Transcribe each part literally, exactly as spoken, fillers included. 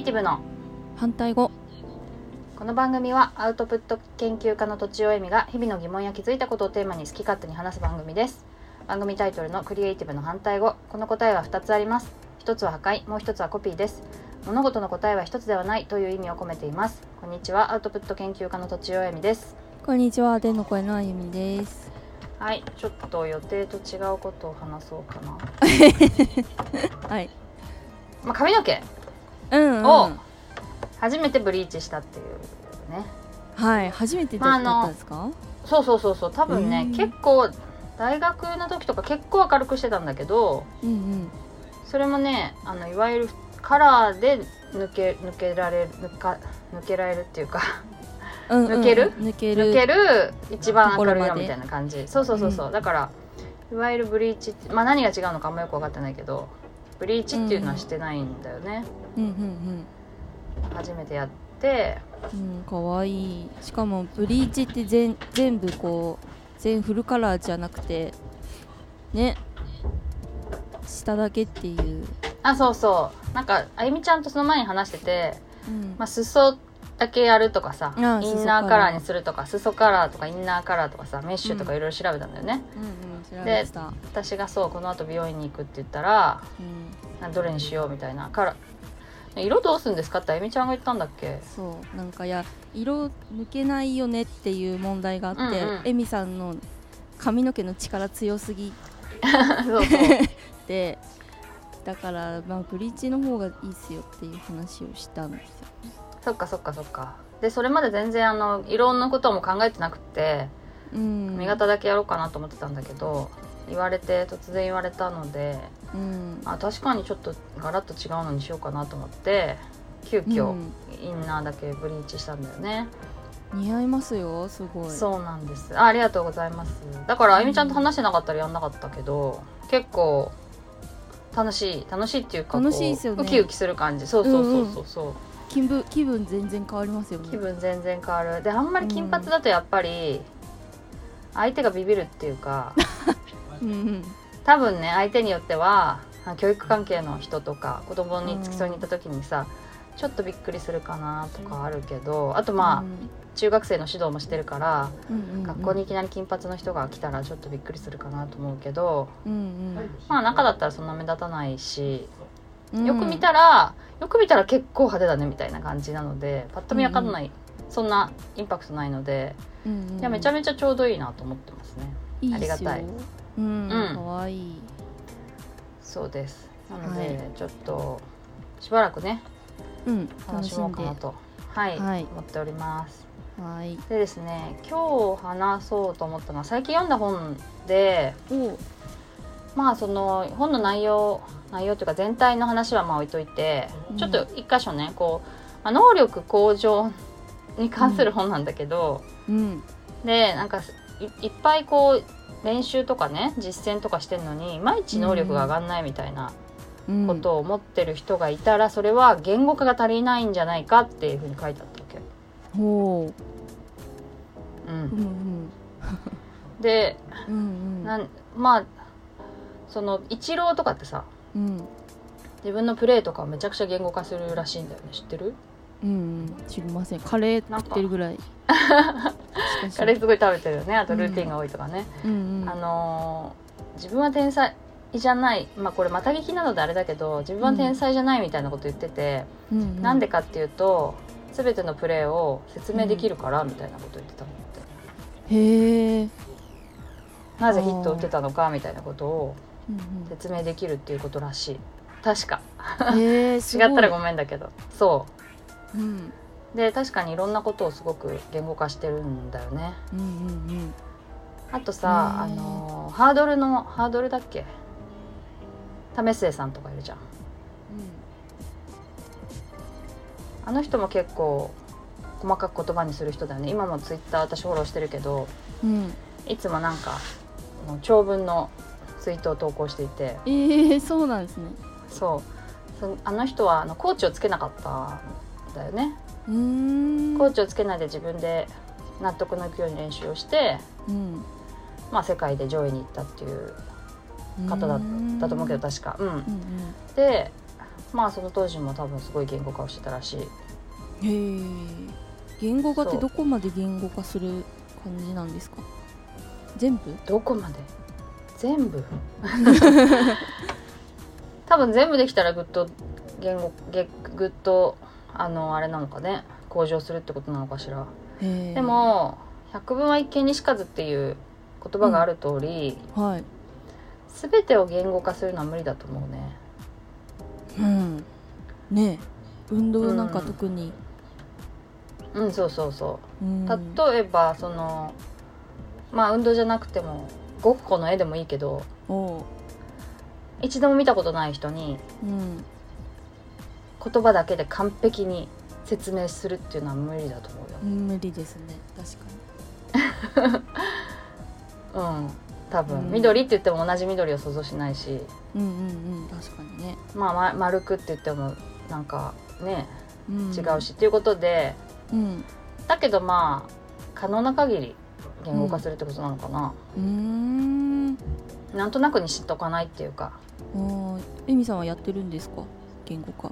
イティブの反対語。この番組はアウトプット研究家のとちおえみが日々の疑問や気づいたことをテーマに好き勝手に話す番組です。番組タイトルのクリエイティブの反対語、この答えはふたつあります。ひとつは破壊、もうひとつはコピーです。物事の答えはひとつではないという意味を込めています。こんにちは、アウトプット研究家のとちおえみです。こんにちは、での声のあゆみです。はい、ちょっと予定と違うことを話そうかなはい、まあ、髪の毛を初めてブリーチしたっていうね。はい、初めてだったんですか、まあ、あのそうそうそうそう多分ね、えー、結構大学の時とか結構明るくしてたんだけど、うんうん、それもね、あのいわゆるカラーで抜け、抜けられる、抜か、抜けられるっていうかうん、うん、抜ける抜ける、抜ける一番明るい色みたいな感じ。そうそうそうそう、うん、だからいわゆるブリーチ、まあ何が違うのかあんまよく分かってないけど、ブリーチっていうのはしてないんだよね、うんうんうん、初めてやって、うん、かわいい。しかもブリーチって全、全部こう全フルカラーじゃなくてね、下だけっていう。あ、そうそう、なんかあゆみちゃんとその前に話してて、うん、まあ裾だけやるとかさ、ああインナーカラーにするとか、裾カラーとかインナーカラーとかさ、メッシュとかいろいろ調べたんだよね、うんうんうん、で私がそうこの後美容院に行くって言ったら、うん、どれにしようみたいな、カラー色どうするんですかってあゆみちゃんが言ったんだっけ。そうなんか、いや色抜けないよねっていう問題があって、うんうん、えみさんの髪の毛の力強すぎそうそうでだから、まあ、ブリーチの方がいいっすよっていう話をしたんですよね。そっかそっかそっか。でそれまで全然あの色のことも考えてなくて、うん、髪型だけやろうかなと思ってたんだけど、言われて突然言われたので、うん、あ確かにちょっとガラッと違うのにしようかなと思って急遽、うん、インナーだけブリーチしたんだよね。似合いますよ、すごい。そうなんです。 あ, ありがとうございます。だからあゆみちゃんと話してなかったらやんなかったけど、結構楽しい楽しいっていうか、こう楽しいですよね、ウキウキする感じ。そうそうそうそうそう、うんうん、気分、気分全然変わりますよね。気分全然変わる。であんまり金髪だとやっぱり相手がビビるっていうかうん、うん、多分ね、相手によっては教育関係の人とか子供に付き添いに行った時にさ、うん、ちょっとびっくりするかなとかあるけど、あとまあ、うん、中学生の指導もしてるから、うんうんうん、学校にいきなり金髪の人が来たらちょっとびっくりするかなと思うけど、うんうん、まあ中だったらそんな目立たないし、よく見たら、うん、よく見たら結構派手だねみたいな感じなので、パッと見わかんない、うんうん、そんなインパクトないので、うんうん、いやめちゃめちゃちょうどいいなと思ってますね。いいですよ、ありがたい、うんうん、かわいい。そうです。なので、はい、ちょっとしばらくね、うん、楽しもうかなと、はいはい、思っております。はい。でですね、今日話そうと思ったのは最近読んだ本で、おまあその本の内容内容というか全体の話はまあ置いといて、うん、ちょっと一箇所ね、こう能力向上に関する本なんだけど、うんうん、でなんか い, いっぱいこう練習とかね、実践とかしてるのにいまいち能力が上がんないみたいなことを思ってる人がいたら、それは言語化が足りないんじゃないかっていうふうに書いてあったわけ。ほう、うんうんうん、で、うんうん、なんまあそのイチローとかってさ、うん、自分のプレーとかをめちゃくちゃ言語化するらしいんだよね。知ってる？うん、知りません。カレー食ってるぐらいカレーすごい食べてるよね。あとルーティンが多いとかね、うんうんうん、あのー、自分は天才じゃない、まあこれまた聞きなのであれだけど、自分は天才じゃないみたいなこと言ってて、うんうん、なんでかっていうと全てのプレーを説明できるからみたいなこと言ってたもんって、うん、へー、なぜヒットを打ってたのかみたいなことを説明できるっていうことらしい、確かへー、すごい違ったらごめんだけど、そう、うん、で確かにいろんなことをすごく言語化してるんだよね、うんうんうん、あとさ、あのハードルのハードルだっけ、為末さんとかいるじゃん、うん、あの人も結構細かく言葉にする人だよね。今もツイッター私フォローしてるけど、うん、いつもなんか長文のツイートを投稿していて、えー、そうなんですね。そう、そあの人はあのコーチをつけなかったんだよね。うーん、コーチをつけないで自分で納得のいくように練習をして、うん、まあ世界で上位に行ったっていう方だったと思うけど、確か、うんうんうん、でまあその当時も多分すごい言語化をしてたらしい。へえ。言語化ってどこまで言語化する感じなんですか？全部？どこまで？全部多分全部できたらグッと言語グッとあのあれなのかね、向上するってことなのかしら。へえ。でもひゃくぶんは一見にしかずっていう言葉がある通り、うん、はい、全てを言語化するのは無理だと思うね。うん、ね、運動なんか特に、うん、うん、そうそうそう、うん、例えばそのまあ運動じゃなくてもゴッホの絵でもいいけど、お一度も見たことない人に、うん、言葉だけで完璧に説明するっていうのは無理だと思うよ。無理ですね、確かにうん多分、うん、緑って言っても同じ緑を想像しないし、うんうんうん、確かにね、まあ、ま、丸くって言ってもなんかね、うん、違うしっていうことで、うん、だけどまあ可能な限り言語化するってことなのかな、うん、なんとなくに知っとかないっていうか。えみさんはやってるんですか、言語化？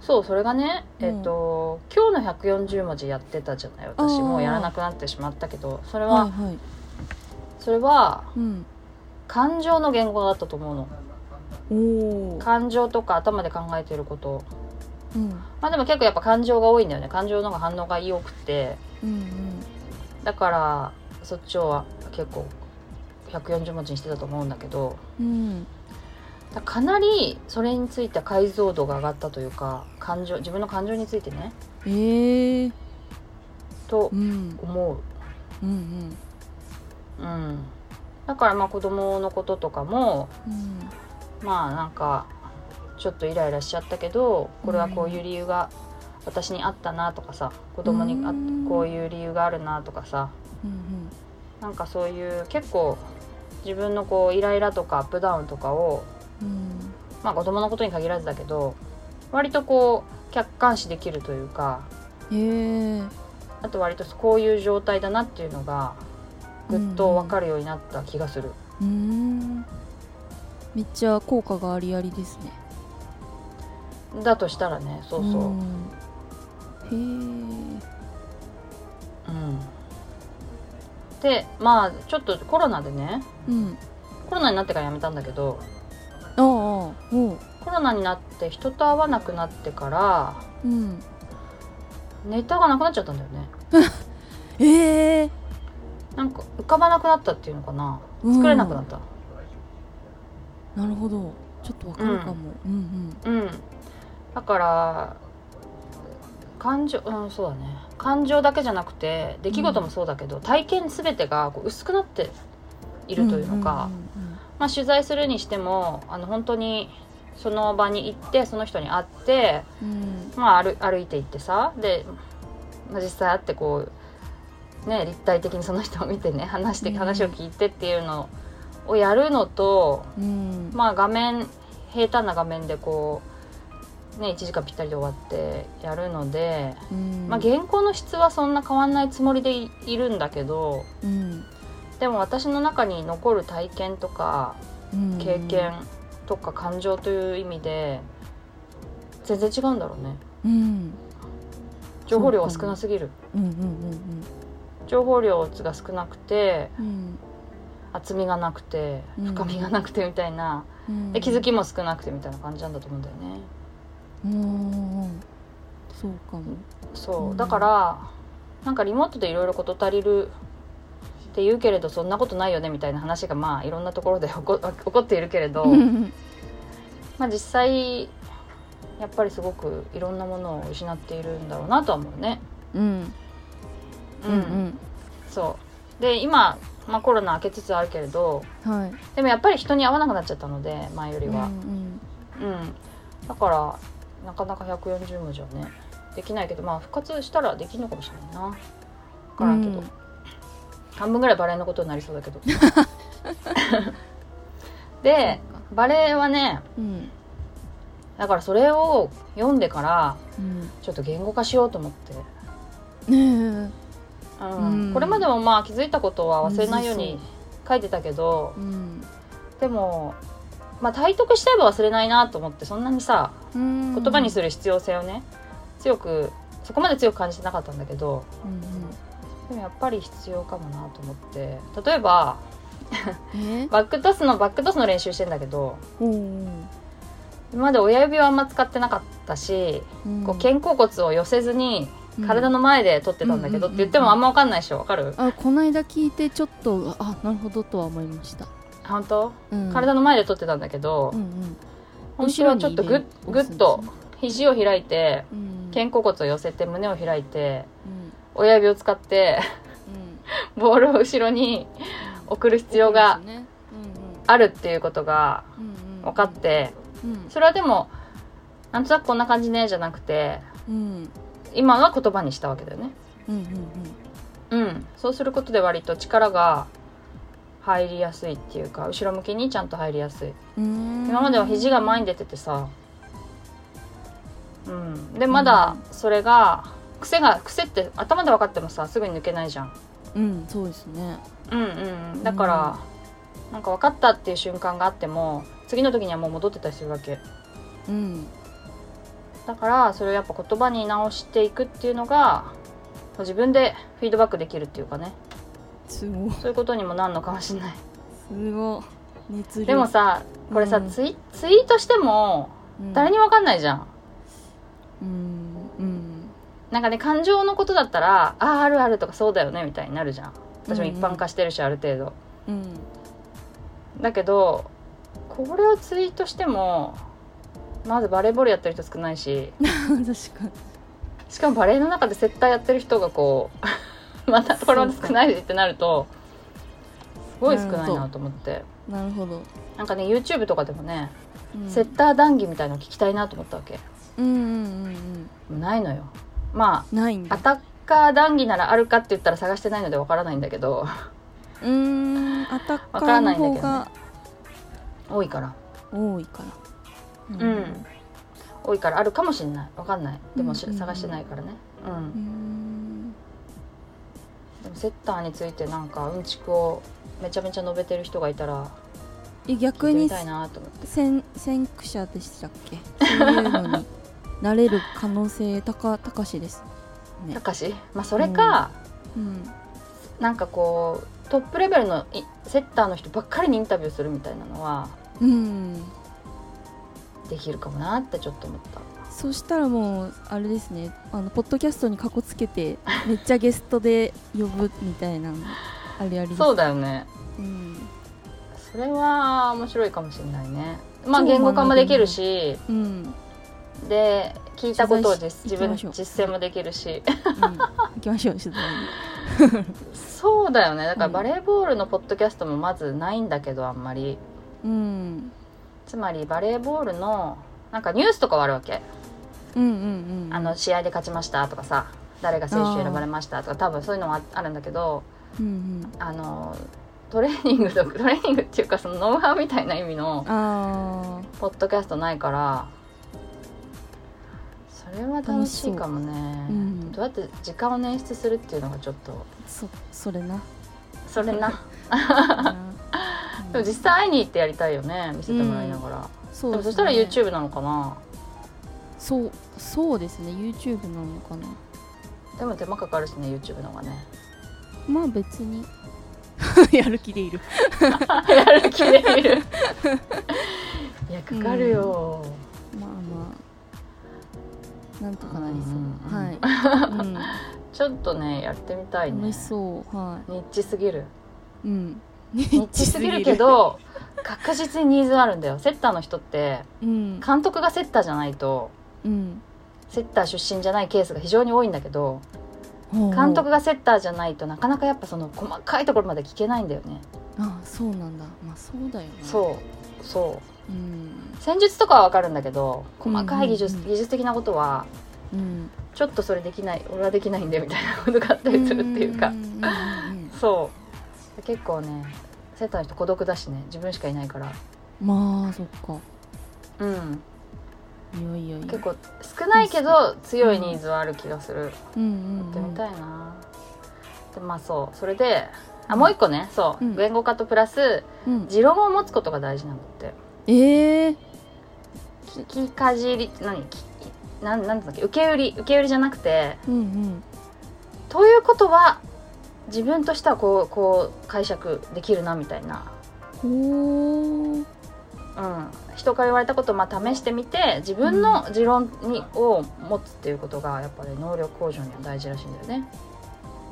そう、それがね、うん、えーと、今日のひゃくよんじゅうもじやってたじゃない、私もうやらなくなってしまったけど、それは、はいはい、それは、うん、感情の言語だったと思うの。お感情とか頭で考えていること、うん、まあでも結構やっぱ感情が多いんだよね。感情の方が反応が良くて、うんうん、だからそっちは結構ひゃくよんじゅうもじにしてたと思うんだけど、うん、だ か, かなりそれについて解像度が上がったというか、感情、自分の感情についてね、えー、と思う、うん、うんうんうん、だからまあ子供のこととかも、うん、まあなんかちょっとイライラしちゃったけど、これはこういう理由が私にあったなとかさ、子供にあこういう理由があるなとかさ、うんうん、なんかそういう結構自分のこうイライラとかアップダウンとかを、うん、まあ子供のことに限らずだけど割とこう客観視できるというか、へー、あと割とこういう状態だなっていうのがぐっと分かるようになった気がする。うーん、めっちゃ効果がありありですね。だとしたらね、そうそう、うん、へえ、うん。でまあちょっとコロナでね、うん、コロナになってからやめたんだけど、ああ、もうコロナになって人と会わなくなってから、うん、ネタがなくなっちゃったんだよねええー、なんか浮かばなくなったっていうのかな、うん、作れなくなった。なるほど、ちょっとわかるかも、うんうんうん、うん、だから感情、うん、そうだね、感情だけじゃなくて出来事もそうだけど、うん、体験全てがこう薄くなっているというのか、うんうんうんうん、まあ、取材するにしてもあの本当にその場に行ってその人に会って、うん、まあ、歩、歩いて行ってさ、で、まあ、実際会ってこうね、立体的にその人を見てね、話して、話を聞いてっていうのをやるのと、うん、まあ画面、平坦な画面でこう、ね、いちじかんぴったりで終わってやるので、うん、まあ、原稿の質はそんな変わんないつもりで い, いるんだけど、うん、でも私の中に残る体験とか、うん、経験とか感情という意味で全然違うんだろうね、うん、情報量が少なすぎる、うんうんうんうん、情報量が少なくて、うん、厚みがなくて深みがなくてみたいな、うん、で気づきも少なくてみたいな感じなんだと思うんだよね。うん、そうかも。そう、うん、だからなんかリモートでいろいろこと足りるって言うけれどそんなことないよねみたいな話がまあいろんなところで起 こ, 起こっているけれどまあ実際やっぱりすごくいろんなものを失っているんだろうなとは思うね。うん、うんうん、そうで今、まあ、コロナ明けつつあるけれど、はい、でもやっぱり人に会わなくなっちゃったので前よりは、うんうんうん、だからなかなかひゃくよんじゅうもじはねできないけど、まあ復活したらできるのかもしれないな、分からんけど、うん、半分ぐらいバレエのことになりそうだけどでバレエはね、うん、だからそれを読んでから、うん、ちょっと言語化しようと思ってねえうんうん、これまでもまあ気づいたことは忘れないように書いてたけど、うん、でもまあ体得したいば忘れないなと思って、そんなにさ言葉にする必要性をね強くそこまで強く感じてなかったんだけど、うん、でもやっぱり必要かもなと思って、例えばバックトスのバックトスの練習してんだけど、うん、今まで親指はあんま使ってなかったし、うん、こう肩甲骨を寄せずに体の前で撮ってたんだけどって言ってもあんま分かんないでしょ。分かる？あ、この間聞いてちょっとあなるほどとは思いました。本当、うん、体の前で撮ってたんだけど、うんうん、本当はちょっとグッ、グッと肘を開いて、うん、肩甲骨を寄せて胸を開いて、うん、親指を使って、うん、ボールを後ろに送る必要があるっていうことが分かって、それはでもなんとなくこんな感じねじゃなくて、うん、今は言葉にしたわけだよね、うんうんうんうん、そうすることで割と力が入りやすいっていうか、後ろ向きにちゃんと入りやすい。うん、今までは肘が前に出ててさ、うん、でまだそれが癖が癖って頭で分かってもさすぐに抜けないじゃん。うん、そうですね。うんうん、だから、うん、なんか分かったっていう瞬間があっても次の時にはもう戻ってたりするわけ、うん、だからそれをやっぱ言葉に直していくっていうのが自分でフィードバックできるっていうかね、すごそういうことにもなるのかもしれない。すご熱量。でもさこれさ、うん、ツイ、ツイートしても誰にも分かんないじゃん、うんうん、なんかね感情のことだったらあああるあるとかそうだよねみたいになるじゃん。私も一般化してるし、うんうん、ある程度、うん、だけどこれをツイートしてもまずバレーボールやってる人少ないし確かに、しかもバレーの中で接待やってる人がこうまたこれも少ないしってなるとすごい少ないなと思って。なるほど。なんかね YouTube とかでもね、うん、セッター談義みたいなの聞きたいなと思ったわけ。うんうんうん、ないのよ。まあないんだ。アタッカー談義ならあるかって言ったら探してないのでわからないんだけどうーん、アタッカーの方が、ね、多いから多いから、うん、うん、多いからあるかもしれない、わかんない。でも、うんうん、探してないからね、うん、うーん。でもセッターについてなんかうんちくをめちゃめちゃ述べてる人がいたら逆に先駆者でしたっけそういうのになれる可能性高高しですね。高し、まあ、それか、うんうん、なんかこうトップレベルのセッターの人ばっかりにインタビューするみたいなのは、うん、できるかもなってちょっと思った。そしたらもうあれですね、あのポッドキャストにかこつけてめっちゃゲストで呼ぶみたいなありありです。そうだよね、うん、それは面白いかもしれないね。まあ言語化もできるし、うん、で聞いたことを自分の実践もできるし、うん、行きましょう取材にそうだよね。だからバレーボールのポッドキャストもまずないんだけどあんまり、うん、つまりバレーボールのなんかニュースとかはあるわけ、うんうんうん、あの試合で勝ちましたとかさ、誰が選手選ばれましたとか多分そういうのもあるんだけど、うんうん、あのトレーニングとトレーニングっていうかそのノウハウみたいな意味のポッドキャストないから、それは楽しいかもね、うん、どうやって時間を捻出するっていうのがちょっと そ, それなそれなでも実際会いに行ってやりたいよね、見せてもらいながら、うん、 そ, うね、でもそしたら YouTube なのかな。そうそうですね、 YouTube なのかな。でも手間かかるしね YouTube のがね。まあ別にやる気でいるやる気でいるいやかかるよ、うん、まあまあなんとかなりそう、うん、はい、うん、ちょっとねやってみたいね。楽しそう、はい、ニッチすぎる、うん、ニッチすぎるけど確実にニーズあるんだよ。セッターの人って、うん、監督がセッターじゃないと、うん、セッター出身じゃないケースが非常に多いんだけど、監督がセッターじゃないとなかなかやっぱその細かいところまで聞けないんだよね。ああそうなんだ、まあそうだよね。そうそう、うん、戦術とかは分かるんだけど細かい技術、うんうんうん、技術的なことは、うん、ちょっとそれできない、俺はできないんだよみたいなことがあったりするっていうか、うんうんうん、そう結構ねセッターの人孤独だしね、自分しかいないから。まあそっか、うんいやいやいや結構少ないけど強いニーズはある気がする、うん、やってみたいな。でまあそうそれであもう一個ねそう、うん、言語化とプラス、うん、持論を持つことが大事なんだって。ええー、聞きかじりって何なんなんだっけ、受け売り受け売りじゃなくて、うんうん、ということは自分としてはこうこう解釈できるなみたいな。おー、うん、人から言われたことをまあ試してみて自分の持論にを持つっていうことがやっぱり能力向上には大事らしいんだよね。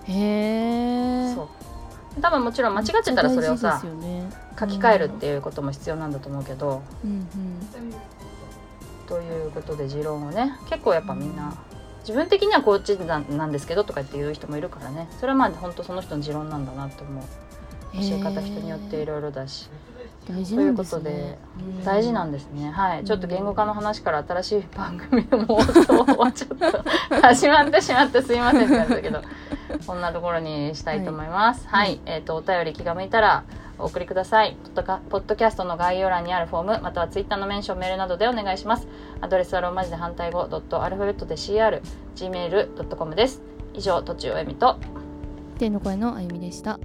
へえ。そう、多分もちろん間違っちゃったらそれをさ、ね、書き換えるっていうことも必要なんだと思うけど、うんうん、ということで持論をね、結構やっぱみんな自分的にはこっちなんですけどとかっていう人もいるからね、それはまあ本当その人の持論なんだなと思う。教え方人によっていろいろだし、大事なんですね。ということで大事なんですね。はい、ちょっと言語化の話から新しい番組でも終わっちゃった始まってしまってすいませんって言ったけどこんなところにしたいと思います。はい、はい、えーとお便り気が向いたらお送りください。ポッドかポッドキャストの概要欄にあるフォーム、またはツイッターのメンション、メールなどでお願いします。アドレスはローマ字で反対語ドットアルファベットで シーアール ジーメールドットコム です。以上、とちおえみと天の声のあゆみでした。